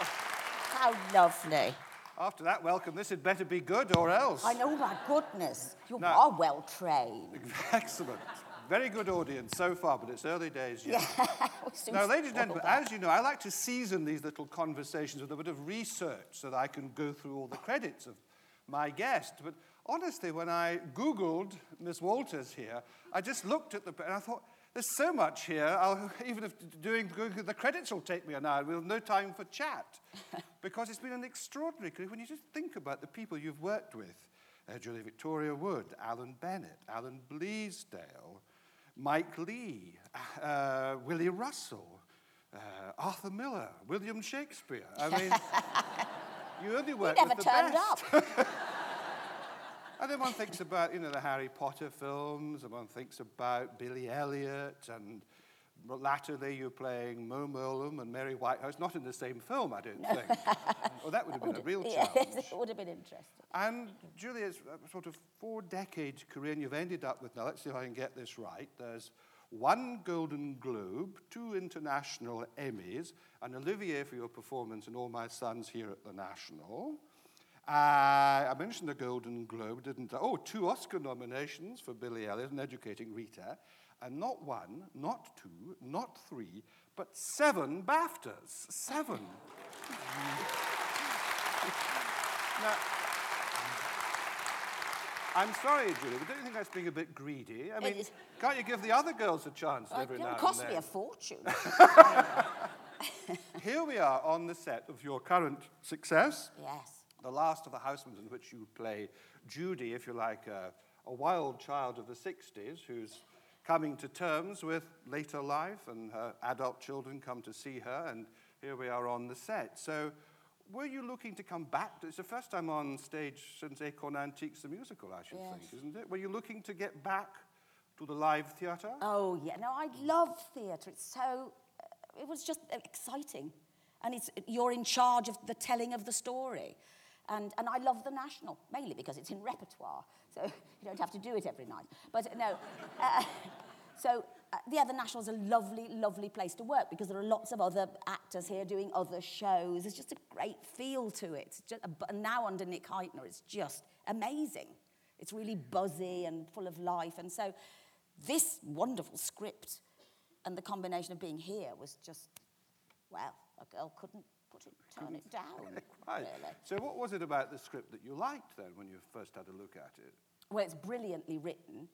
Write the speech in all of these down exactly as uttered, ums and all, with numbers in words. How lovely. After that welcome, this had better be good or else. I know, my goodness. You now, are well trained. Excellent. Very good audience so far, but it's early days yet. Yeah, now, ladies and gentlemen, that. as you know, I like to season these little conversations with a bit of research so that I can go through all the credits of my guest. But honestly, when I Googled Miss Walters here, I just looked at the... and I thought, there's so much here, I'll, even if doing the credits will take me an hour, we'll have no time for chat. Because it's been an extraordinary career when you just think about the people you've worked with. Uh, Julie Victoria Wood, Alan Bennett, Alan Bleasdale, Mike Lee, uh, Willie Russell, uh, Arthur Miller, William Shakespeare. I mean, you only work with the best. You never turned up. And then one thinks about, you know, the Harry Potter films, and one thinks about Billy Elliot, and latterly you're playing Mo Merlum and Mary Whitehouse, not in the same film, I don't no. think. Well, that would have been a real challenge. Yes, it would have been interesting. And Julia's sort of four-decade career, and you've ended up with, now let's see if I can get this right, there's one Golden Globe, two International Emmys, an Olivier for your performance in All My Sons here at the National. Uh, I mentioned the Golden Globe, didn't I? Oh, two Oscar nominations for Billy Elliot and Educating Rita. And not one, not two, not three, but seven BAFTAs. Seven. Now, I'm sorry, Julie, but don't you think that's being a bit greedy? I mean, can't you give the other girls a chance well, every now and then? It cost me a fortune. Here we are on the set of your current success. Yes. The Last of the Housemans, in which you play Judy, if you like, a, a wild child of the sixties who's coming to terms with later life, and her adult children come to see her, and here we are on the set. So were you looking to come back? It's the first time on stage since Acorn Antiques the Musical, I should yes. think, isn't it? Were you looking to get back to the live theatre? Oh, yeah. No, I love theatre. It's so... Uh, it was just exciting. And it's you're in charge of the telling of the story. And, and I love the National, mainly because it's in repertoire, so you don't have to do it every night. But no, uh, so uh, yeah, the National is a lovely, lovely place to work because there are lots of other actors here doing other shows. There's just a great feel to it. It's just, uh, now under Nick Hytner, it's just amazing. It's really buzzy and full of life. And so this wonderful script and the combination of being here was just, well, a girl couldn't Put it, turn it down. Right. Really. So what was it about the script that you liked then when you first had a look at it? Well, it's brilliantly written,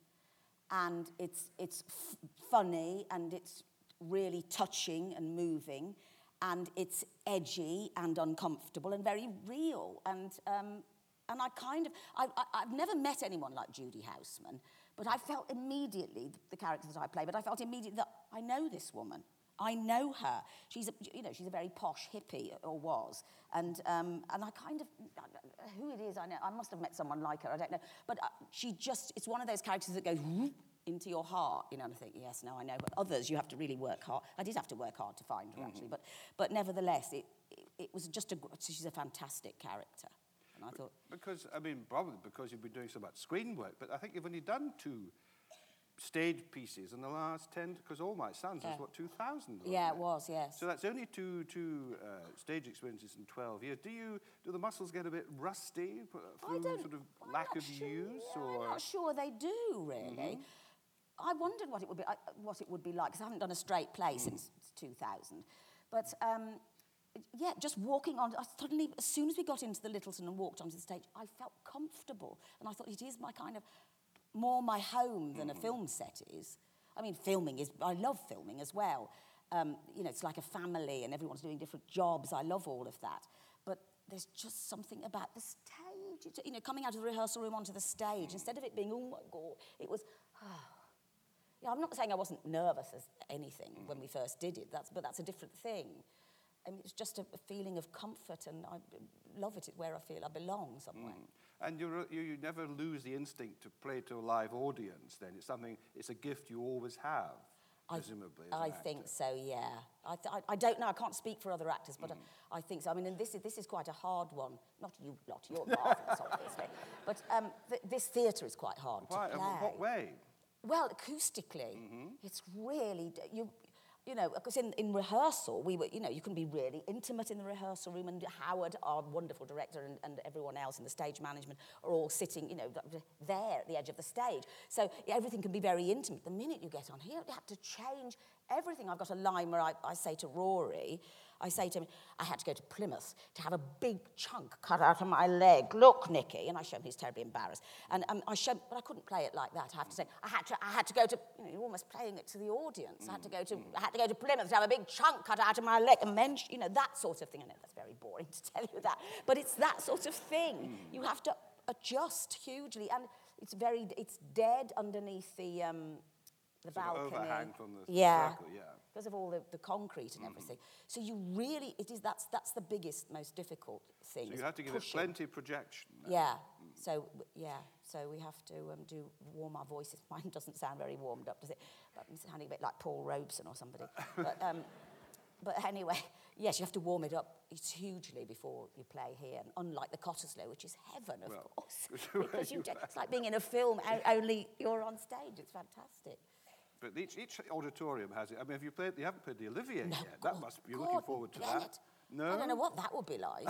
and it's it's f funny, and it's really touching and moving, and it's edgy and uncomfortable and very real. And um, and I kind of I, I I've never met anyone like Judy Houseman, but I felt immediately the, the character that I play. But I felt immediately that I know this woman. I know her. She's a, you know, she's a very posh hippie, or was, and um, and I kind of who it is. I know I must have met someone like her. I don't know, but uh, she just—it's one of those characters that goes into your heart, you know. And I think, yes, no, I know. But others, you have to really work hard. I did have to work hard to find her, mm-hmm. actually, but but nevertheless, it it, it was just a. She's a fantastic character, and I thought because I mean probably because you've been doing so much screen work, but I think you've only done two stage pieces in the last ten, because All My Sons yeah. was, what, two thousand? Yeah, it was, yes. So that's only two two uh, stage experiences in twelve years. Do you do the muscles get a bit rusty through sort of I'm lack of sure, use? Yeah, or? I'm not sure they do, really. Mm-hmm. I wondered what it would be, I, what it would be like, because I haven't done a straight play mm. since two thousand. But, um, yeah, just walking on, I suddenly, as soon as we got into the Littleton and walked onto the stage, I felt comfortable, and I thought it is my kind of... more my home than mm-hmm. a film set is. I mean, filming is, I love filming as well. Um, you know, it's like a family and everyone's doing different jobs. I love all of that. But there's just something about the stage. It's, you know, coming out of the rehearsal room onto the stage, instead of it being, oh my God, it was, oh. Yeah, I'm not saying I wasn't nervous as anything mm-hmm. when we first did it, that's, but that's a different thing. I mean, it's just a, a feeling of comfort, and I love it where I feel I belong somewhere. Mm. And you, you never lose the instinct to play to a live audience, then. It's something, it's a gift you always have, I, presumably. I think actor. so, yeah. I, th I, I don't know, I can't speak for other actors, but mm. I, I think so. I mean, and this is, this is quite a hard one. Not you lot, you're marvellous, obviously. But um, th this theatre is quite hard Why? to play. In what way? Well, acoustically, mm-hmm. it's really... You, you know, because in, in rehearsal, we were, you know, you can be really intimate in the rehearsal room, and Howard, our wonderful director, and, and everyone else in the stage management are all sitting, you know, there at the edge of the stage. So everything can be very intimate. The minute you get on here, you have to change everything. I've got a line where I, I say to Rory, I say to him, I had to go to Plymouth to have a big chunk cut out of my leg. Look, Nicky. And I show him, he's terribly embarrassed. And um, I show him, but I couldn't play it like that, I have to say. I had to, I had to go to, you know, you're almost playing it to the audience. I had to go to, I had to go to Plymouth to have a big chunk cut out of my leg. And then, you know, that sort of thing. I know that's very boring to tell you that, but it's that sort of thing. You have to adjust hugely. And it's very, it's dead underneath the, um, the balcony. Overhang from the yeah. circle, yeah. Because of all the, the concrete and mm-hmm. everything. So you really, it is, that's, that's the biggest, most difficult thing. So you have to give pushing. It plenty of projection. Now. Yeah, mm. so, yeah, so we have to um, do warm our voices. Mine doesn't sound very warmed up, does it? But I'm sounding a bit like Paul Robeson or somebody. but, um, but anyway, yes, you have to warm it up. It's hugely before you play here, and unlike the Cottesloe, which is heaven, of well, course. because you did, it's like being in a film, only you're on stage. It's fantastic. But each, each auditorium has it. I mean, if you played, you haven't played the Olivier no, yet. God, that must be you're looking forward to Bennett. That. No, I don't know what that would be like.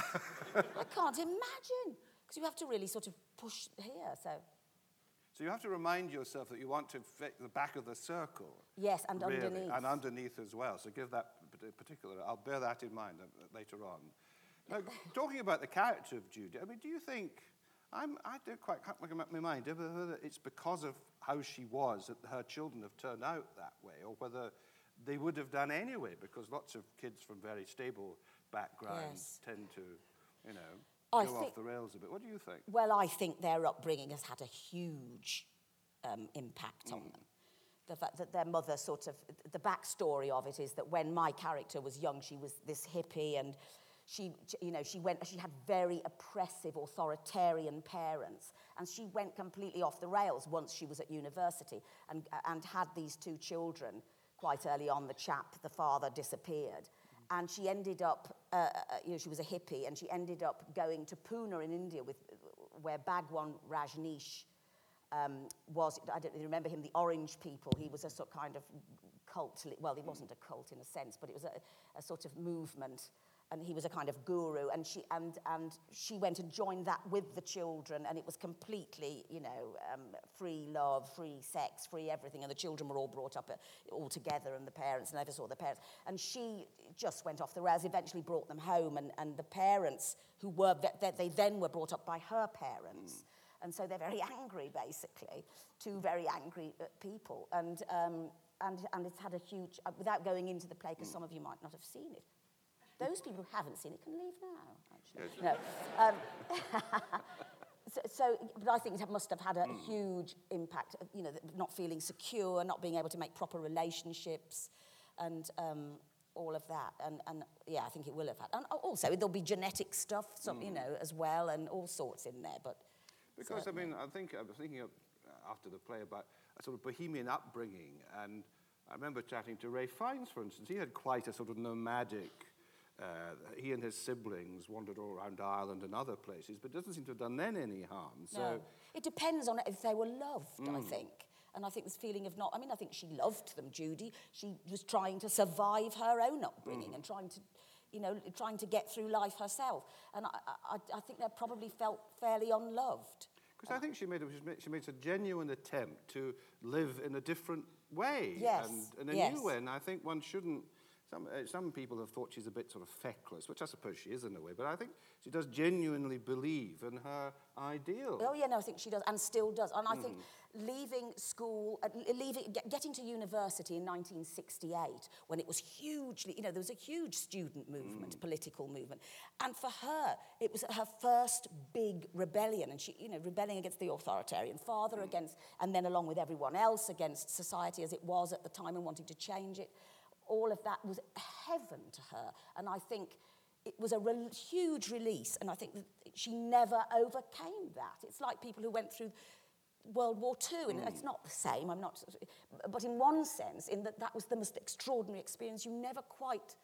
I can't imagine, because you have to really sort of push here. So, so you have to remind yourself that you want to fit the back of the circle. Yes, and really, underneath, and underneath as well. So give that particular. I'll bear that in mind later on. Now, talking about the character of Judy, I mean, do you think? I'm, I don't quite make up my mind whether it's because of how she was that her children have turned out that way, or whether they would have done anyway, because lots of kids from very stable backgrounds yes. tend to, you know, I go off the rails a bit. What do you think? Well, I think their upbringing has had a huge um, impact mm. on them. The fact that their mother sort of... The backstory of it is that when my character was young, she was this hippie and... She, you know, she went. She had very oppressive, authoritarian parents, and she went completely off the rails once she was at university, and and had these two children quite early on. The chap, the father, disappeared, mm-hmm. and she ended up. Uh, you know, she was a hippie, and she ended up going to Pune in India, with where Bhagwan Rajneesh um, was. I don't remember him. The Orange People. He was a sort of kind of cult. Well, he wasn't a cult in a sense, but it was a, a sort of movement. And he was a kind of guru, and she and and she went and joined that with the children, and it was completely, you know, um, free love, free sex, free everything, and the children were all brought up uh, all together, and the parents never saw their parents, and she just went off the rails. Eventually, brought them home, and and the parents who were they, they then were brought up by her parents, mm. and so they're very angry, basically, two very angry people, and um, and and it's had a huge. Uh, without going into the play, because mm. some of you might not have seen it. Those people who haven't seen it can leave now, actually. Yes. No. Um, so, so, but I think it must have had a mm. huge impact, you know, not feeling secure, not being able to make proper relationships and um, all of that. And, and, yeah, I think it will have had. And also, there'll be genetic stuff, some, mm. you know, as well, and all sorts in there. But because, certainly. I mean, I think I'm thinking of, after the play about a sort of bohemian upbringing. And I remember chatting to Ray Fiennes, for instance. He had quite a sort of nomadic... Uh, he and his siblings wandered all around Ireland and other places, but it doesn't seem to have done them any harm. So no. It depends on if they were loved, mm. I think. And I think this feeling of not... I mean, I think she loved them, Judy. She was trying to survive her own upbringing mm. and trying to, you know, trying to get through life herself. And I, I, I think they probably felt fairly unloved. Because I think she made, a, she made a genuine attempt to live in a different way. Yes. And, and a yes. new way. And I think one shouldn't... Some, uh, some people have thought she's a bit sort of feckless, which I suppose she is in a way, but I think she does genuinely believe in her ideal. Oh, yeah, no, I think she does, and still does. And I mm. think leaving school, uh, leaving, get, getting to university in nineteen sixty-eight, when it was hugely, you know, there was a huge student movement, mm. political movement, and for her, it was her first big rebellion, and she, you know, rebelling against the authoritarian father, mm. against, and then along with everyone else, against society as it was at the time and wanting to change it. All of that was heaven to her, and I think it was a re- huge release, and I think that she never overcame that. It's like people who went through World War Two, and mm. it's not the same, I'm not... But in one sense, in that that was the most extraordinary experience, you never quite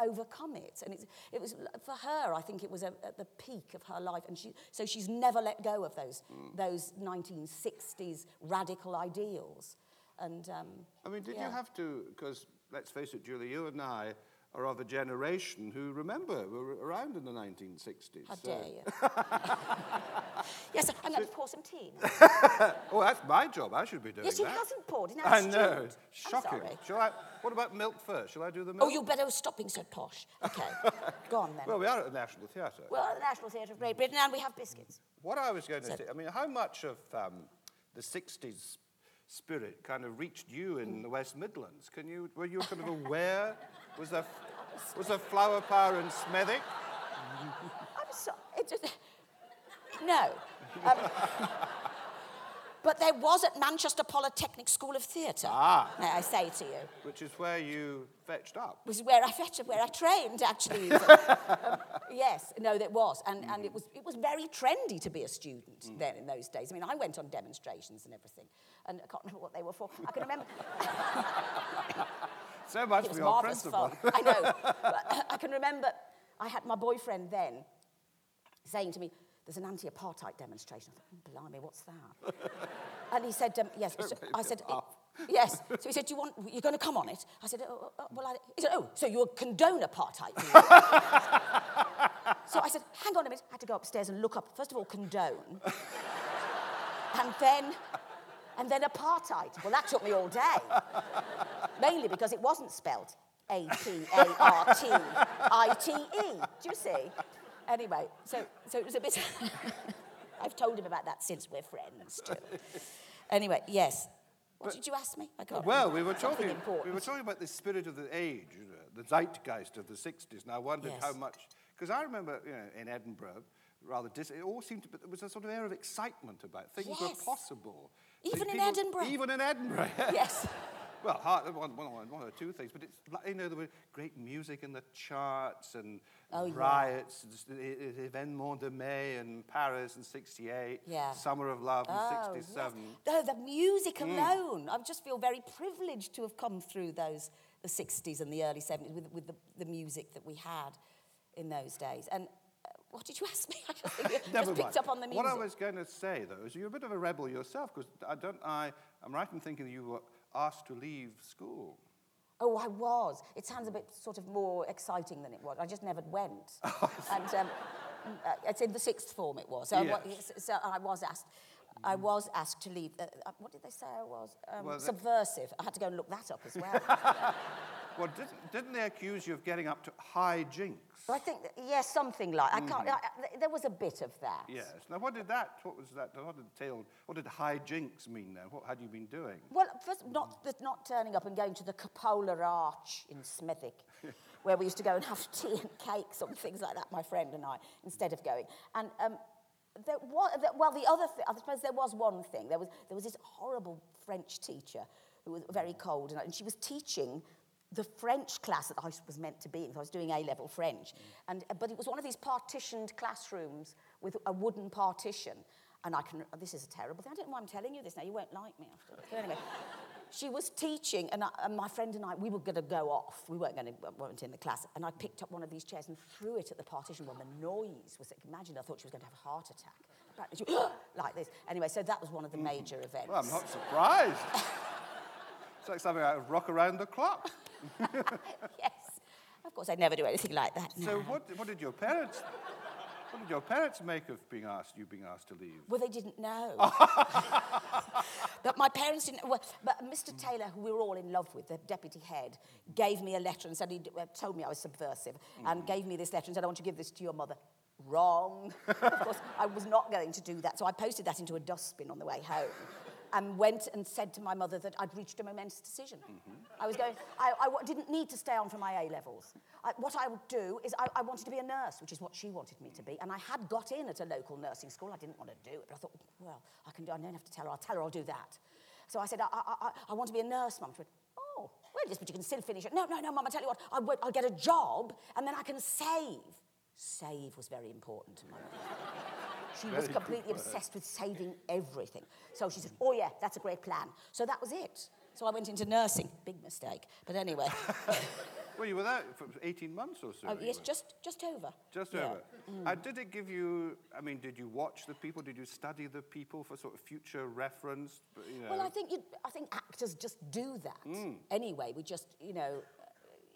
overcome it. And it's, it was, for her, I think it was a, at the peak of her life, and she, so she's never let go of those, mm. those nineteen sixties radical ideals. And um, I mean, did yeah. you have to... because let's face it, Julie, you and I are of a generation who, remember, were around in the nineteen sixties. How so. Dare you? Yes, sir, I'm going to pour some tea now. Oh, that's my job. I should be doing yes, that. Yes, she hasn't poured. Now I know. Stewed. Shocking. I'm sorry. Shall I, what about milk first? Shall I do the milk? Oh, you better stop being so posh. OK. Go on, then. Well, we are at the National Theatre. Well, at the National Theatre of Great Britain, and we have biscuits. What I was going to so, say, I mean, how much of um, the sixties spirit kind of reached you in mm. the West Midlands? Can you, were you kind of aware? Was there, was there flower power in Smethwick? I'm sorry, it just, no. Um, but there was at Manchester Polytechnic School of Theatre, ah. may I say to you. Which is where you fetched up. Which is where I fetched up, where I trained, actually. um, yes, no, there was. And, mm. and it was it was very trendy to be a student mm. then in those days. I mean, I went on demonstrations and everything. And I can't remember what they were for. I can remember... So much for your principal. I know. But I can remember I had my boyfriend then saying to me, there's an anti-apartheid demonstration. I thought, blimey, what's that? And he said, um, yes. So I said, it, yes. So he said, do you want, you're going to come on it? I said, oh, oh, well, I, he said, oh, so you condone apartheid? So I said, hang on a minute. I had to go upstairs and look up, first of all, condone. and then... And then apartheid. Well, that took me all day. Mainly because it wasn't spelled A P A R T I T E. Do you see? Anyway, so so it was a bit... I've told him about that since we're friends, too. Anyway, yes. What but, did you ask me? I can't well, remember. we were Something talking important. We were talking about the spirit of the age, you know, the zeitgeist of the sixties, and I wondered yes. how much... Because I remember, you know, in Edinburgh, rather... Dis- it all seemed to be... There was a sort of air of excitement about things yes. were possible... Even in Edinburgh. Even in Edinburgh. Yes. Well, one, one, one or two things, but it's, you know, there were great music in the charts and oh, riots, yeah. Événement de Mai in Paris in sixty-eight, yeah. Summer of Love in oh, sixty-seven. Yes. No, the music alone. Mm. I just feel very privileged to have come through those, the sixties and the early seventies with, with the, the music that we had in those days. And what did you ask me? I just, just Never picked mind. up on the music. What I was going to say, though, is you're a bit of a rebel yourself, because I don't, I, I'm right in thinking that you were asked to leave school. Oh, I was. It sounds a bit sort of more exciting than it was. I just never went. And um, it's in the sixth form it was. So, yes. I, was, so I was asked. I was asked to leave. Uh, what did they say I was? Um, well, subversive. I had to go and look that up as well. Well, didn't, didn't they accuse you of getting up to high jinks? I think, that, yeah, something like. I can't. Mm. I, I, there was a bit of that. Yes. Now, what did that? What was that? What did tale? What did high jinks mean then? What had you been doing? Well, first, not not turning up and going to the Cupola Arch in Smethwick, where we used to go and have tea and cakes and things like that. My friend and I, instead of going. And um, there was well, the other thing. I suppose there was one thing. There was there was this horrible French teacher who was very cold, and, and she was teaching the French class that I was meant to be in, because I was doing A-level French. And, but it was one of these partitioned classrooms with a wooden partition. And I can, this is a terrible thing. I don't know why I'm telling you this now. You won't like me after this. But anyway, she was teaching, and, I, and my friend and I, we were going to go off. We weren't going to, weren't in the class. And I picked up one of these chairs and threw it at the partition wall. The noise was, imagine, I thought she was going to have a heart attack. She, like this. Anyway, so that was one of the major mm. events. Well, I'm not surprised. It's like something out of Rock Around the Clock. Yes, of course, I'd never do anything like that. No. So, what, what did your parents? What did your parents make of being asked? You being asked to leave? Well, they didn't know. But my parents didn't. Well, but Mister Taylor, who we were all in love with, the deputy head, gave me a letter and said he uh, told me I was subversive, mm. and gave me this letter and said, "I want you to give this to your mother." Wrong. Of course, I was not going to do that, so I posted that into a dustbin on the way home. And went and said to my mother that I'd reached a momentous decision. Mm-hmm. I was going, I, I w- didn't need to stay on for my A-levels. I, what I would do is I, I wanted to be a nurse, which is what she wanted me to be. And I had got in at a local nursing school. I didn't want to do it, but I thought, well, I can do, I don't have to tell her. I'll tell her I'll do that. So I said, I, I, I, I want to be a nurse, Mum. She went, oh, well, yes, but you can still finish it. No, no, no, Mum, I tell you what, I w- I'll get a job and then I can save. Save was very important to my mother. She Very was completely obsessed with saving everything. So she said, oh, yeah, that's a great plan. So that was it. So I went into nursing. Big mistake. But anyway. Well, you were there for eighteen months or so. Oh, yes, just, just over. Just yeah. over. Mm. Uh, did it give you, I mean, did you watch the people? Did you study the people for sort of future reference? You know? Well, I think, you, I think actors just do that. Mm. Anyway, we just, you know,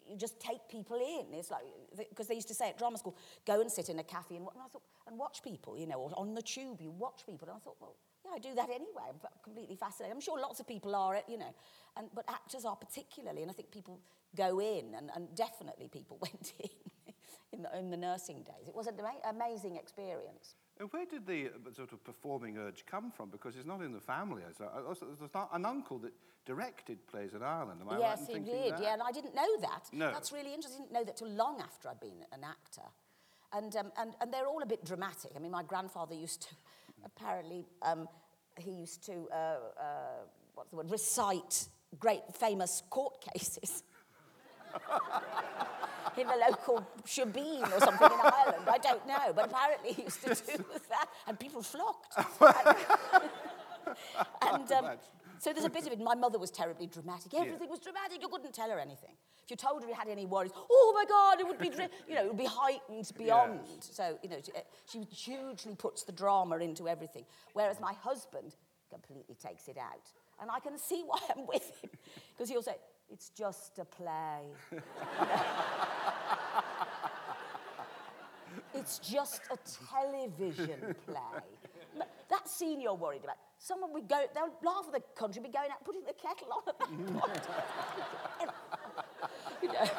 you just take people in. It's like, because they used to say at drama school, go and sit in a cafe and, and I thought, and watch people, you know, or on the tube you watch people. And I thought, well, yeah, I do that anyway. I'm completely fascinated. I'm sure lots of people are, you know, and but actors are particularly, and I think people go in, and, and definitely people went in in, the, in the nursing days. It was an amazing experience. And where did the sort of performing urge come from? Because it's not in the family. Also, there's an uncle that directed plays in Ireland. Am I yes, right in thinking did. That? Yeah, and I didn't know that. No. That's really interesting. I didn't know that till long after I'd been an actor. And um, and and they're all a bit dramatic. I mean, my grandfather used to apparently um, he used to uh, uh, what's the word recite great famous court cases. In the local shebeen or something in Ireland. I don't know, but apparently he used to do that, and people flocked. and um, so there's a bit of it. My mother was terribly dramatic. Everything yeah. was dramatic. You couldn't tell her anything. If you told her you had any worries, oh my God, it would be, you know, it would be heightened beyond. Yes. So you know, she, she hugely puts the drama into everything, whereas my husband completely takes it out, and I can see why I'm with him, because he'll say, it's just a play. It's just a television play. That scene you're worried about, someone would go, they'll laugh at the country, be going out, putting the kettle on at that point. You know.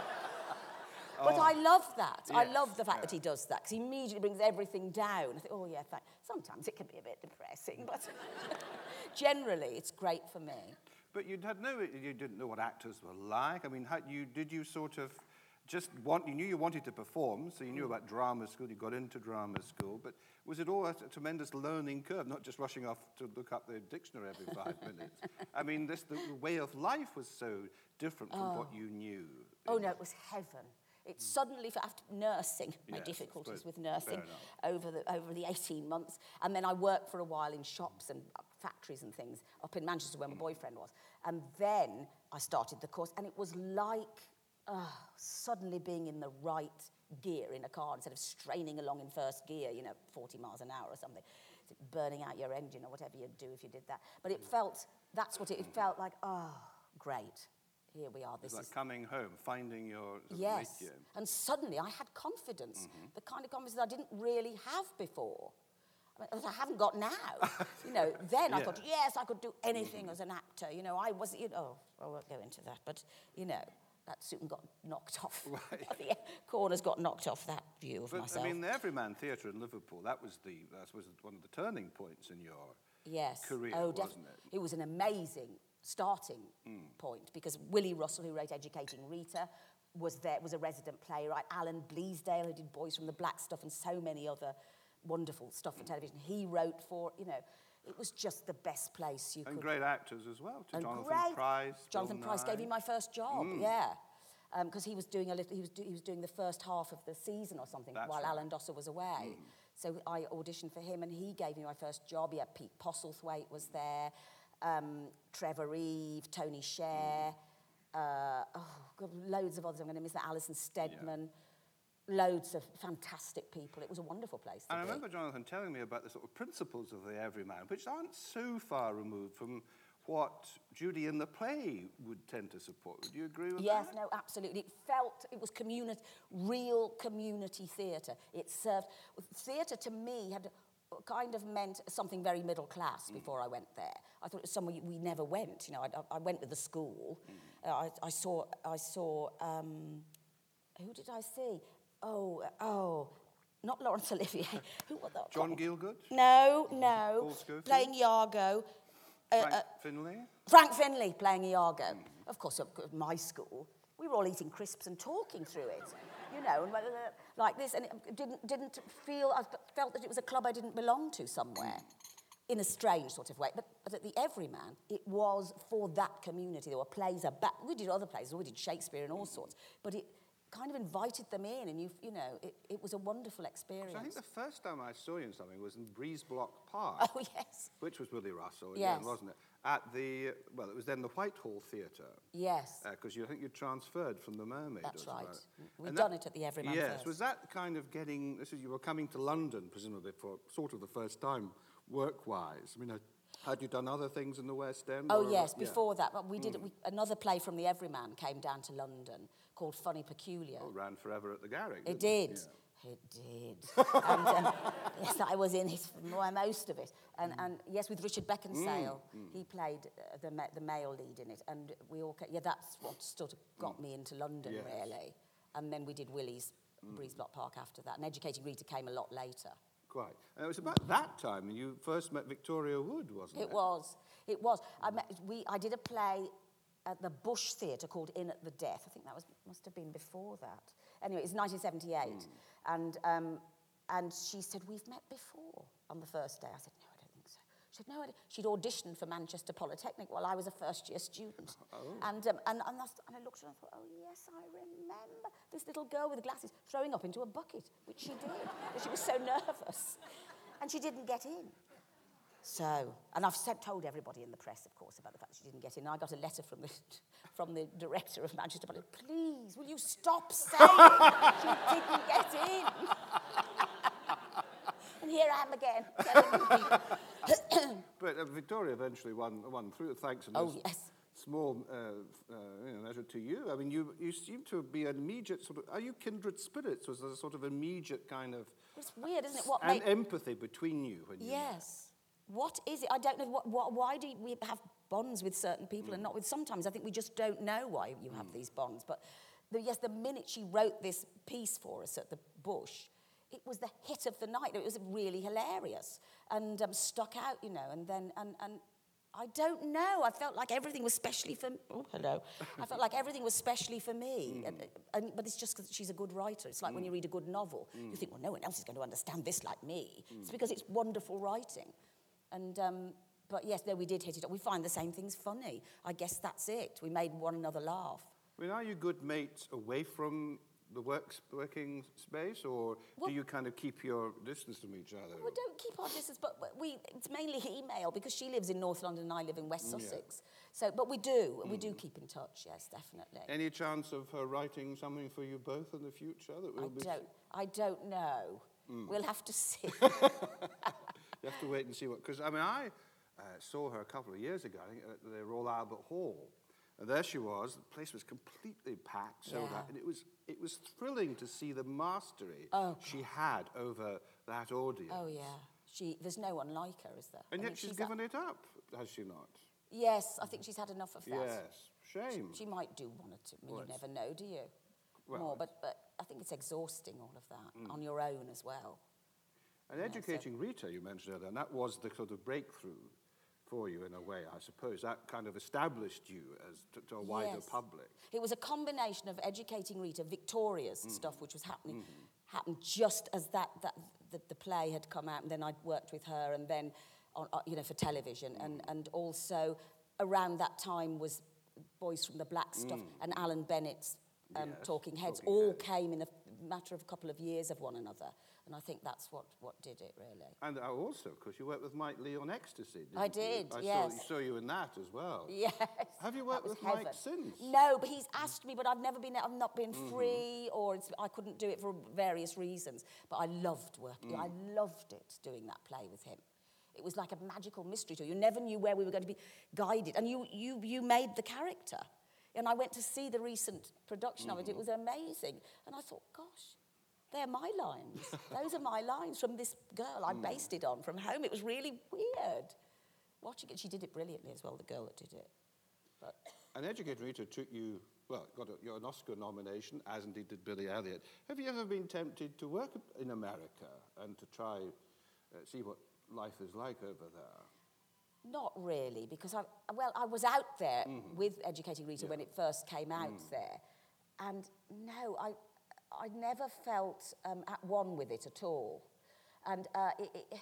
Oh. But I love that. Yes. I love the fact yeah. that he does that, because he immediately brings everything down. I think, oh yeah, thank. Sometimes it can be a bit depressing, but generally it's great for me. But you had no, you didn't know what actors were like. I mean, had you, did you sort of just want, you knew you wanted to perform, so you knew about drama school, you got into drama school, but was it all a, a tremendous learning curve, not just rushing off to look up the dictionary every five minutes? I mean, this, the, the way of life was so different from oh. what you knew. Oh, no, it was heaven. It suddenly, after nursing, my yes, difficulties with nursing over the over the eighteen months, and then I worked for a while in shops and factories and things up in Manchester where my boyfriend was, and then I started the course, and it was like uh, suddenly being in the right gear in a car instead of straining along in first gear, you know, forty miles an hour or something, burning out your engine or whatever you'd do if you did that. But it felt, that's what it, it felt like, oh, great. Here we are. This it's like is coming home, finding your yes. medium. And suddenly I had confidence, mm-hmm. the kind of confidence that I didn't really have before, I mean, that I haven't got now. You know, then yeah. I thought, yes, I could do anything mm-hmm. as an actor. You know, I was, you know, oh, I won't go into that, but you know, that soon got knocked off. Right. The corners got knocked off that view of but, myself. I mean, the Everyman Theatre in Liverpool. That was the that was one of the turning points in your yes. career, oh, wasn't it? It was an amazing. Starting mm. point, because Willie Russell, who wrote Educating Rita, was there was a resident playwright. Alan Bleasdale, who did Boys from the Blackstuff and so many other wonderful stuff for television, he wrote for, you know, it was just the best place you and could... And great actors as well, to Jonathan great, Price. Jonathan Price gave me my first job, mm. yeah. Because um, he was doing a little, he was, do, he was doing the first half of the season or something That's while right. Alan Dosser was away. Mm. So I auditioned for him and he gave me my first job. Yeah, Pete Postlethwaite was there. Um, Trevor Eve, Tony Sher, mm. uh, oh, God, loads of others. I'm going to miss that. Alison Steadman, yeah. Loads of fantastic people. It was a wonderful place. And I be. remember Jonathan telling me about the sort of principles of the Everyman, which aren't so far removed from what Judy in the play would tend to support. Would you agree with yes, that? Yes, no, absolutely. It felt, it was communi- real community theatre. It served, theatre to me had... kind of meant something very middle class before mm. I went there. I thought it was somewhere we never went. You know, I, I went with the school. Mm. Uh, I, I saw, I saw, um, who did I see? Oh, oh, not Laurence Olivier. Who was that? John Gielgud? No, no. Playing Iago. Uh, Frank uh, Finlay? Frank Finlay playing Iago. Mm. Of course, at my school, we were all eating crisps and talking through it. You know, and like this, and it didn't didn't feel. I felt that it was a club I didn't belong to somewhere, in a strange sort of way. But, but at the Everyman, it was for that community. There were plays about. We did other plays. We did Shakespeare and all sorts. But it kind of invited them in, and you you know, it, it was a wonderful experience. I think the first time I saw you in something was in Breeze Block Park. Oh yes. Which was Willie Russell, yes. Again, wasn't it? at the, well, it was then the Whitehall Theatre. Yes. Because uh, you I think you transferred from the Mermaid. That's right. About. We'd and done that, it at the Everyman Theatre. Yes, first. Was that kind of getting, this is, you were coming to London, presumably, for sort of the first time, work-wise. I mean, I, had you done other things in the West End? Oh, yes, a, yeah. before that. But we did mm. we, another play from the Everyman came down to London called Funny Peculiar. Oh, it ran forever at the Garrick. It did. It, yeah. it did. and, um, yes, I was in it for most of it. And, mm. and yes, with Richard Beckinsale, mm. he played uh, the, ma the male lead in it. And we all came, yeah, that's what sort of got mm. me into London, yes. really. And then we did Willie's mm. Breeze Block Park after that. And Educating Rita came a lot later. Quite. And it was about that time you first met Victoria Wood, wasn't it? It was. It was. I, met, we, I did a play at the Bush Theatre called In at the Death. I think that was must have been before that. Anyway, it's nineteen seventy-eight. Mm. And, um, and she said, we've met before on the first day. I said, no, I don't think so. She said, no, I didn't. She'd auditioned for Manchester Polytechnic while I was a first-year student. Oh. And, um, and, and, that's, and I looked at her and I thought, oh, yes, I remember. This little girl with glasses throwing up into a bucket, which she did, because she was so nervous. And she didn't get in. So, and I've said, told everybody in the press, of course, about the fact that she didn't get in. I got a letter from the, from the director of Manchester Polytechnic, please, will you stop saying she didn't get in? And here I am again, telling people. But uh, Victoria eventually won, won through, thanks to Oh, yes. Small uh, uh, you know, measure to you. I mean, you you seem to be an immediate sort of. Are you kindred spirits? Was there a sort of immediate kind of? It's weird, isn't it? What and empathy between you? When yes. You yes. What is it? I don't know. What, what? Why do we have bonds with certain people mm. and not with? Sometimes I think we just don't know why you have mm. these bonds. But the, yes, the minute she wrote this piece for us at the Bush, it was the hit of the night. It was really hilarious and um, stuck out, you know. And then and and. I don't know. I felt like everything was specially for. Oh, hello. I felt like everything was specially for me. Mm. And, and, but it's just because she's a good writer. It's like mm. when you read a good novel, mm. you think, well, no one else is going to understand this like me. Mm. It's because it's wonderful writing. And um, but yes, no, we did hit it up. We find the same things funny. I guess that's it. We made one another laugh. I mean, are you good mates away from the works, working space, or well, do you kind of keep your distance from each other? We don't keep our distance, but we, it's mainly email, because she lives in North London and I live in West Sussex. Yeah. So, but we do, mm. we do keep in touch, yes, definitely. Any chance of her writing something for you both in the future? That will I, be don't, I don't know. Mm. We'll have to see. You have to wait and see what, because I mean, I uh, saw her a couple of years ago, I think, at the Royal Albert Hall. And there she was, the place was completely packed, sold yeah. out, and it was, it was thrilling to see the mastery oh, she had over that audience. Oh, yeah. She, there's no one like her, is there? And I yet mean, she's, she's given it up, has she not? Yes, I think she's had enough of that. Yes, shame. She, she might do one or two, I mean, well, you never know, do you? Well, More, but, but I think it's exhausting, all of that, mm. on your own as well. And you Educating know, so. Rita, you mentioned earlier, and that was the sort of breakthrough for you in a way, I suppose. That kind of established you as to, to a wider yes. public. It was a combination of Educating Rita, Victoria's mm. stuff, which was happening, mm. happened just as that, that the, the play had come out, and then I'd worked with her, and then, on, uh, you know, for television, mm. and, and also around that time was Boys from the Blackstuff mm. and Alan Bennett's um, yes, Talking Heads, talking all heads. Came in a matter of a couple of years of one another. And I think that's what, what did it, really. And also, of course, you worked with Mike Lee on Ecstasy, didn't you? I did, you? I yes. I saw, saw you in that as well. Yes. Have you worked with heaven. Mike since? No, but he's asked me, but I've never been, I've not been mm-hmm. free, or it's, I couldn't do it for various reasons. But I loved working, mm. I loved it, doing that play with him. It was like a magical mystery tour. You never knew where we were going to be guided. And you, you, you made the character. And I went to see the recent production mm-hmm. of it. It was amazing. And I thought, gosh, they're my lines. Those are my lines from this girl I mm. based it on from home. It was really weird. Watching it, she did it brilliantly as well, the girl that did it. But and Educating Rita took you, well, got a, an Oscar nomination, as indeed did Billy Elliot. Have you ever been tempted to work in America and to try, uh, see what life is like over there? Not really, because I, well, I was out there mm-hmm. with Educating Rita yeah. when it first came out mm. there. And no, I... I never felt um, at one with it at all. And uh, it, it,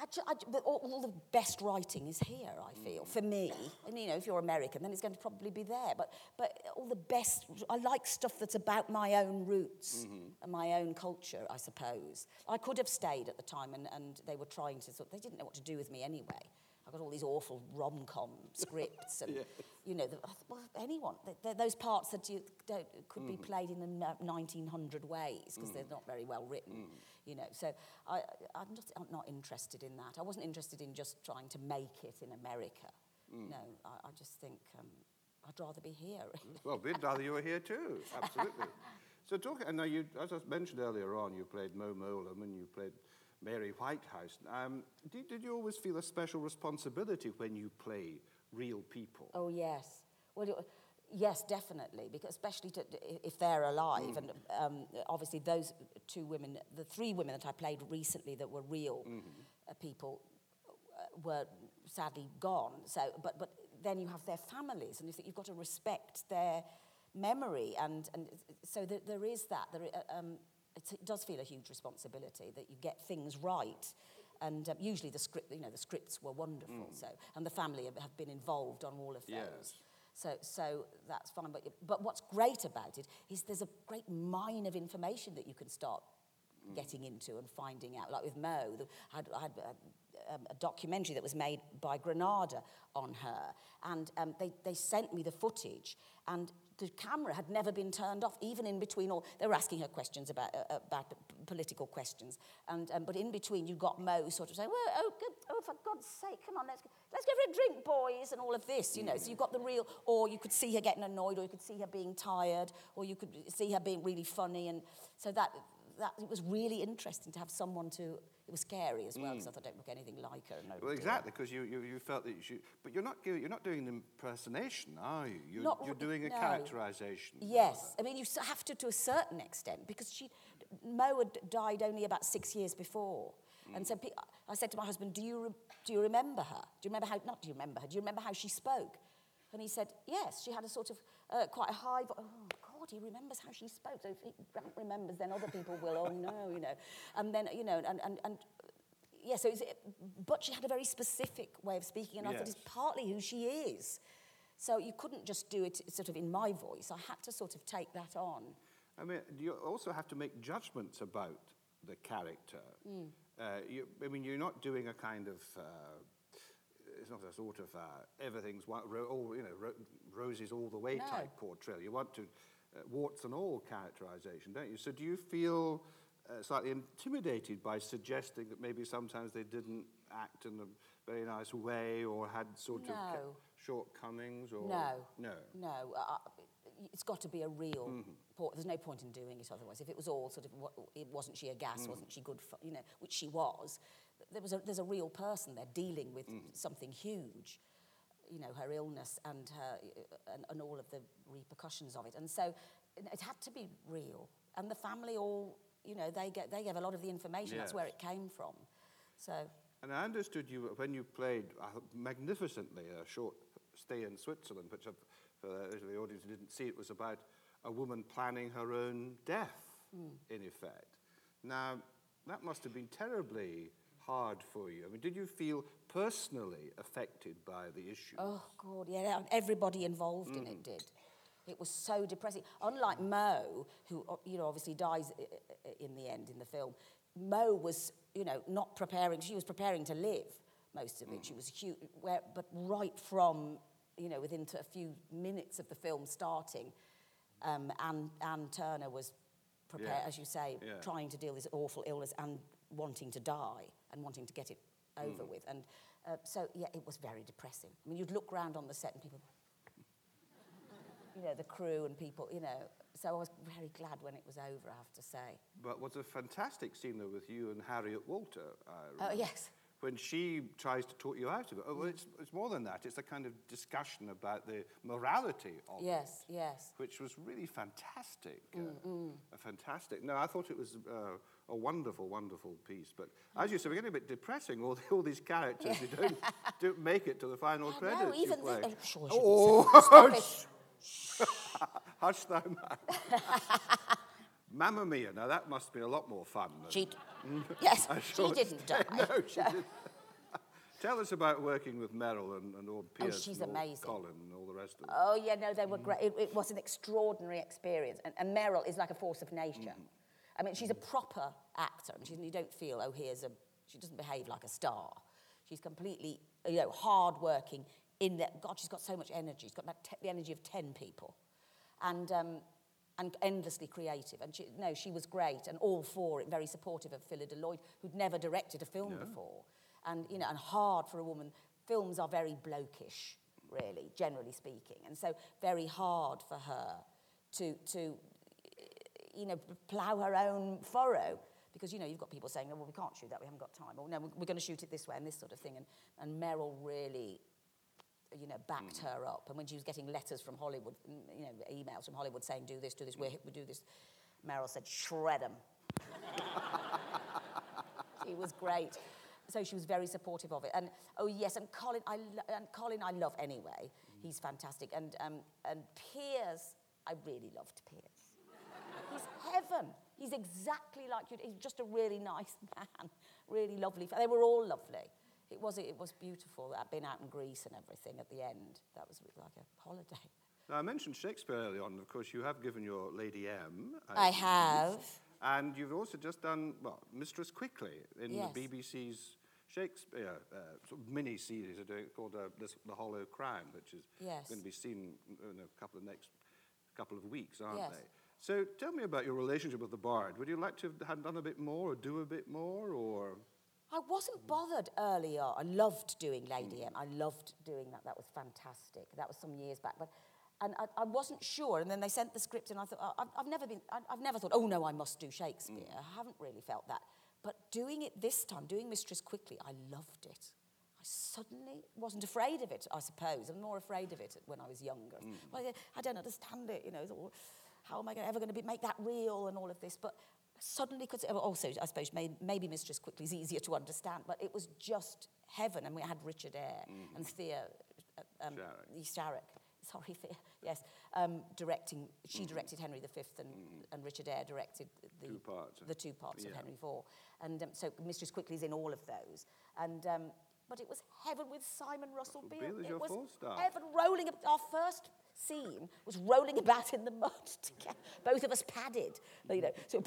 actually, I, but all, all the best writing is here, I feel, for me. And, you know, if you're American, then it's going to probably be there. But, but all the best, I like stuff that's about my own roots mm-hmm. and my own culture, I suppose. I could have stayed at the time, and, and they were trying to, sort, they didn't know what to do with me anyway. got all these awful rom-com scripts and, yes. you know, the, well, anyone. The, the, those parts that you don't, could mm. be played in nineteen hundred ways because mm. they're not very well written, mm. you know. So I, I'm, just, I'm not interested in that. I wasn't interested in just trying to make it in America. Mm. No, I, I just think um, I'd rather be here. Really. Well, we'd rather you were here too, absolutely. So talking, now you, as I mentioned earlier on, you played Mo Molam and you played Mary Whitehouse. Um, did, did you always feel a special responsibility when you play real people? Oh, yes. Well, yes, definitely, because especially to, if they're alive. Mm. And um, obviously those two women, the three women that I played recently that were real mm-hmm. uh, people, were sadly gone. So, but but then you have their families, and you've got to respect their memory, and and so there, there is that. There, um, it, it does feel a huge responsibility that you get things right, and um, usually the script, you know, the scripts were wonderful. Mm. So, and the family have, have been involved on all of those. Yes. So, so that's fine. But but what's great about it is there's a great mine of information that you can start Mm. getting into and finding out. Like with Mo, the, I had, I had a, um, a documentary that was made by Granada on her, and um, they, they sent me the footage, and the camera had never been turned off, even in between all... They were asking her questions about uh, about p- political questions, and um, but in between you got Mo sort of saying, well, oh, good, oh, for God's sake, come on, let's go, let's go for a drink, boys, and all of this, you know. Mm. So you got the real... Or you could see her getting annoyed, or you could see her being tired, or you could see her being really funny, and so that... That, it was really interesting to have someone to... It was scary as well, because mm. I thought I don't look anything like her. No well, exactly, because you, you, you felt that you... But you're not you're not doing an impersonation, are you? You're, not, you're doing a no. characterisation. Yes, rather. I mean, you have to to a certain extent, because she Mo had died only about six years before. Mm. And so I said to my husband, do you, re, do you remember her? Do you remember how... Not do you remember her, do you remember how she spoke? And he said, yes, she had a sort of uh, quite a high... Vo- oh, God, he remembers how she spoke. So if he remembers, then other people will, oh, no, you know. And then, you know, and, and, and yeah, so... It was, but she had a very specific way of speaking, and yes. I thought it's partly who she is. So you couldn't just do it sort of in my voice. I had to sort of take that on. I mean, you also have to make judgments about the character. Mm. Uh, you, I mean, you're not doing a kind of... Uh, It's not a sort of uh, everything's one, ro- all, you know, ro- roses all the way no. type portrayal. You want to uh, warts and all characterisation, don't you? So do you feel uh, slightly intimidated by suggesting that maybe sometimes they didn't act in a very nice way or had sort no. of ca- shortcomings? Or no, no, no. Uh, it's got to be a real. Mm-hmm. Port. There's no point in doing it otherwise. If it was all sort of, it wasn't she a gas? Mm. Wasn't she good? For, you know, which she was. There was a, there's a real person there dealing with mm. something huge, you know, her illness and her and, and all of the repercussions of it. And so it had to be real. And the family all, you know, they get they gave a lot of the information. Yes. That's where it came from. So. And I understood you when you played magnificently a short stay in Switzerland, which for the audience who didn't see, it was about a woman planning her own death, mm. in effect. Now, that must have been terribly hard for you. I mean, did you feel personally affected by the issue? Oh, God, yeah, everybody involved mm. in it did. It was so depressing. Unlike Mo, who, you know, obviously dies in the end in the film, Mo was, you know, not preparing. She was preparing to live most of it. Mm. She was huge, where, but right from, you know, within a few minutes of the film starting, um, Anne, Anne Turner was prepared, yeah. as you say, yeah. trying to deal with this awful illness and wanting to die and wanting to get it over mm. with. And uh, so, yeah, it was very depressing. I mean, you'd look round on the set and people, you know, the crew and people, you know. So I was very glad when it was over, I have to say. But what's a fantastic scene, though, with you and Harriet Walter, I remember. Oh, yes. When she tries to talk you out of it. Oh, well, it's, it's more than that. It's a kind of discussion about the morality of yes, it. Yes, yes. Which was really fantastic. Mm, uh, mm. Fantastic. No, I thought it was uh, a wonderful, wonderful piece. But as you said, we're getting a bit depressing, all, all these characters who don't, don't make it to the final oh, credits. No, even the... I'm sure oh, hush thou mouth. Mamma Mia. Now, that must be a lot more fun. She d- yes, she didn't die. No, she didn't. Tell us about working with Meryl and, and all Pierce. Oh, she's and all amazing. Colin and all the rest of them. Oh, yeah, no, they were great. It, it was an extraordinary experience. And, and Meryl is like a force of nature. Mm. I mean, she's a proper actor. I mean, she, you don't feel, oh, here's a... She doesn't behave like a star. She's completely, you know, hard-working. In that, God, she's got so much energy. She's got about te- the energy of ten people, and um, and endlessly creative. And she, no, she was great, and all for it. Very supportive of Phila Deloyd, who'd never directed a film yeah. before, and you know, and hard for a woman. Films are very blokish, really, generally speaking, and so very hard for her to to you know plough her own furrow. Because, you know, you've got people saying, oh, well, we can't shoot that, we haven't got time. Or, no, we're going to shoot it this way and this sort of thing. And, and Meryl really, you know, backed mm. her up. And when she was getting letters from Hollywood, you know, emails from Hollywood saying, do this, do this, we do this, Meryl said, shred them. She was great. So she was very supportive of it. And, oh, yes, and Colin I, lo- and Colin I love anyway. Mm. He's fantastic. And, um, and Pierce, I really loved Pierce. He's heaven. He's exactly like you. He's just a really nice man, really lovely. They were all lovely. It was it was beautiful. That being out in Greece and everything at the end, that was like a holiday. Now I mentioned Shakespeare early on. Of course, you have given your Lady M. I, I have. And you've also just done well, Mistress Quickly in yes. the B B C's Shakespeare uh, sort of mini series called uh, this, The Hollow Crown, which is yes. going to be seen in a couple of next couple of weeks, aren't yes. they? So tell me about your relationship with the Bard. Would you like to have done a bit more or do a bit more? Or I wasn't bothered earlier. I loved doing Lady mm. M. I loved doing that. That was fantastic. That was some years back. But and I, I wasn't sure. And then they sent the script and I thought, oh, I've, I've never been, I, I've never thought, oh, no, I must do Shakespeare. Mm. I haven't really felt that. But doing it this time, doing Mistress Quickly, I loved it. I suddenly wasn't afraid of it, I suppose. I'm more afraid of it when I was younger. Mm. Well, I don't understand it, you know. It's all, how am I ever going to make that real and all of this? But suddenly, because also, I suppose, maybe Mistress Quickly is easier to understand, but it was just heaven. And we had Richard Eyre mm-hmm. and Thea um, Sharrock. Sorry, Thea, yes, um, directing. She mm-hmm. directed Henry the Fifth and, mm-hmm. and Richard Eyre directed the two parts, the two parts yeah. of Henry the Fourth. And um, so Mistress Quickly is in all of those. And um, But it was heaven with Simon Russell Beale. Beale is your full star. Heaven rolling, our first scene was rolling about in the mud together. Both of us padded, you know, so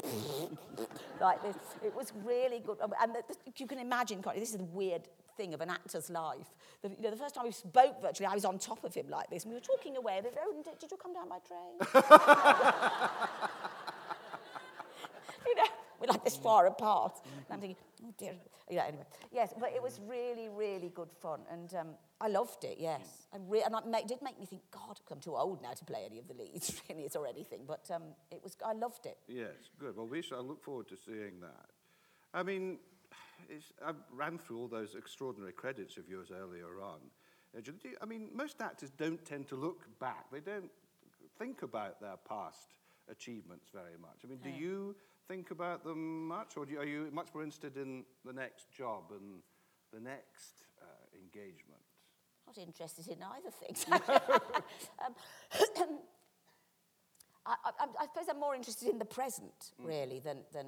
like this. It was really good. And the, the, you can imagine, can't you, this is the weird thing of an actor's life. The, you know, the first time we spoke virtually, I was on top of him like this. And we were talking away. And oh, did, did you come down by train? You know, we're like this far apart. And I'm thinking, oh dear. Yeah, anyway. Yes, but it was really, really good fun. And um, I loved it, yes. I re- and I ma- it did make me think, God, I'm too old now to play any of the leads, really, it's or anything. But um, it was, I loved it. Yes, good. Well, we shall look forward to seeing that. I mean, it's, I ran through all those extraordinary credits of yours earlier on. I mean, most actors don't tend to look back. They don't think about their past achievements very much. I mean, do yeah. you... think about them much, or do you, are you much more interested in the next job and the next uh, engagement? Not interested in either thing. um, I, I, I suppose I'm more interested in the present, mm. really, than, than...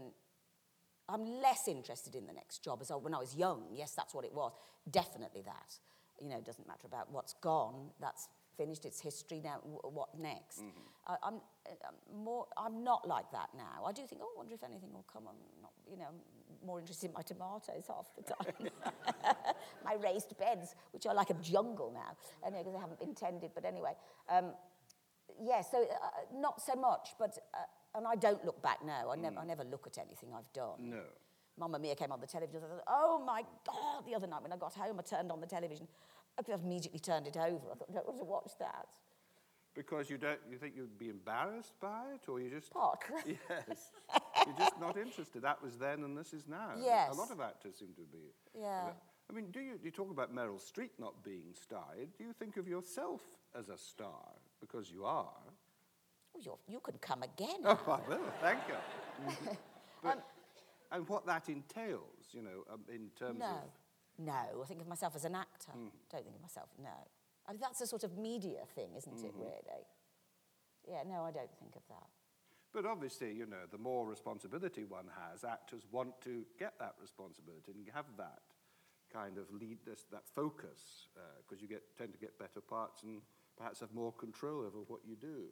I'm less interested in the next job. As I, when I was young, yes, that's what it was. Definitely that. You know, it doesn't matter about what's gone, that's finished its history now. W- what next? Mm-hmm. I, I'm, I'm more. I'm not like that now. I do think. Oh, I wonder if anything will come. I'm not. You know, I'm more interested in my tomatoes half the time. My raised beds, which are like a jungle now, anyway, because I haven't been tended. But anyway, um, yeah. So uh, not so much. But uh, and I don't look back now. I mm. never. I never look at anything I've done. No. Mamma Mia came on the television. I thought, oh my God! The other night when I got home, I turned on the television. I immediately turned it over. I thought, I don't want to watch that. Because you don't, you think you'd be embarrassed by it, or you just Pot. Yes, you're just not interested. That was then, and this is now. Yes, a lot of actors seem to be. Yeah. I mean, do you you talk about Meryl Streep not being starred? Do you think of yourself as a star because you are? Well, you you could come again. Oh, I will. Thank you. But, um, and what that entails, you know, um, in terms no. of. No, I think of myself as an actor. Mm. Don't think of myself, no. I mean, that's a sort of media thing, isn't mm-hmm. it, really? Yeah, no, I don't think of that. But obviously, you know, the more responsibility one has, actors want to get that responsibility and have that kind of lead, this, that focus, because uh, you get tend to get better parts and perhaps have more control over what you do.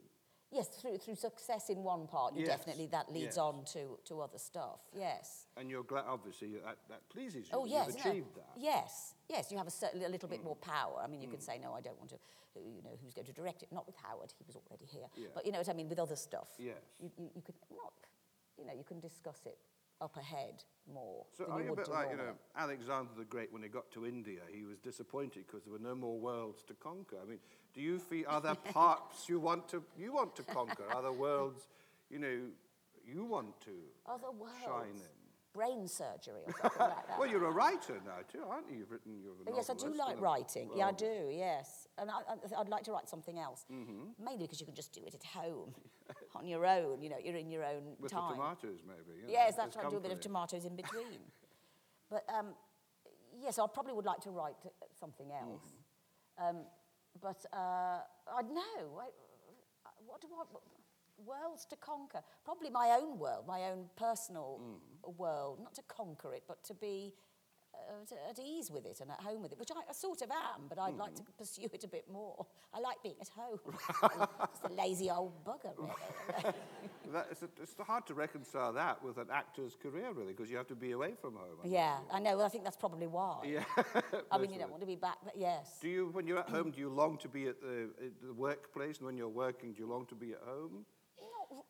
Yes, through through success in one part, you yes. definitely that leads yes. on to, to other stuff. Yes. And you're glad, obviously, that, that pleases you. Oh yes, you've achieved no. that. Yes, yes, you have a certain a little bit mm. more power. I mean, you mm. can say no, I don't want to. You know, who's going to direct it? Not with Howard; he was already here. Yeah. But you know what I mean with other stuff. Yes. You, you you could not. You know, you can discuss it up ahead more. So than are you, you a bit like you know Alexander the Great when he got to India? He was disappointed because there were no more worlds to conquer. I mean. Do you feel other parts you want to you want to conquer? Other worlds, you know, you want to other worlds. Shine in? Brain surgery or something like that. Well, you're a writer now too, aren't you? You've written your yes, I do like writing. World. Yeah, I do. Yes, and I, I, I'd like to write something else, mm-hmm. mainly because you can just do it at home, on your own. You know, you're in your own with time. With tomatoes, maybe. You know, yes, that's right. Company. Do a bit of tomatoes in between. But um, yes, I probably would like to write something else. Mm-hmm. um, But uh, I know, I, what do I, worlds to conquer? Probably my own world, my own personal mm. world, not to conquer it, but to be uh, to, at ease with it and at home with it, which I, I sort of am, but I'd mm. like to pursue it a bit more. I like being at home. It's a lazy old bugger, really. that, it's, it's hard to reconcile that with an actor's career, really, because you have to be away from home. I yeah, think. I know. Well, I think that's probably why. Yeah. I mean, you don't want to be back, but yes. Do you, when you're at home, do you long to be at the, at the workplace? And when you're working, do you long to be at home? Not,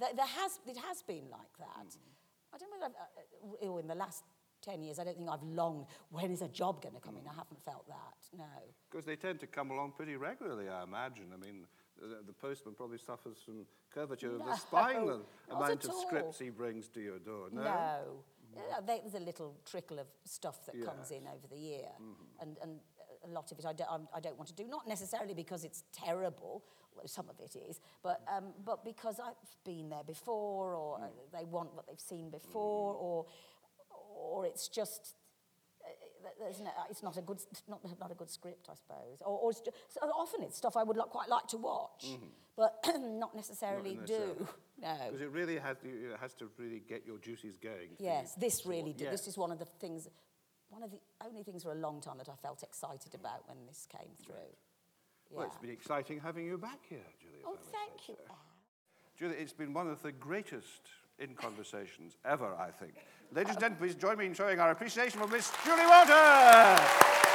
there, there has, it has been like that. Mm. I don't know whether I've, uh, in the last ten years, I don't think I've longed, when is a job going to come mm. in? I haven't felt that, no. Because they tend to come along pretty regularly, I imagine. I mean... The, the postman probably suffers from curvature no, of the spine and amount of scripts he brings to your door. No, no. no. There's a little trickle of stuff that yes. comes in over the year, mm-hmm. and and a lot of it I don't I don't want to do. Not necessarily because it's terrible, although some of it is, but um, but because I've been there before, or mm. they want what they've seen before, mm. or or it's just. There's no, it's not a good, not not a good script, I suppose. Or, or it's just, so often it's stuff I would quite like to watch, mm-hmm. but not necessarily not do. No, because it really has, it has to really get your juices going. Yes, this really did. Yes. This is one of the things, one of the only things for a long time that I felt excited about when this came through. Right. Yeah. Well, it's been exciting having you back here, Julie. Oh, thank you, so. Julie. It's been one of the greatest. In conversations ever, I think. Ladies and gentlemen, please join me in showing our appreciation for Miss Julie Walters.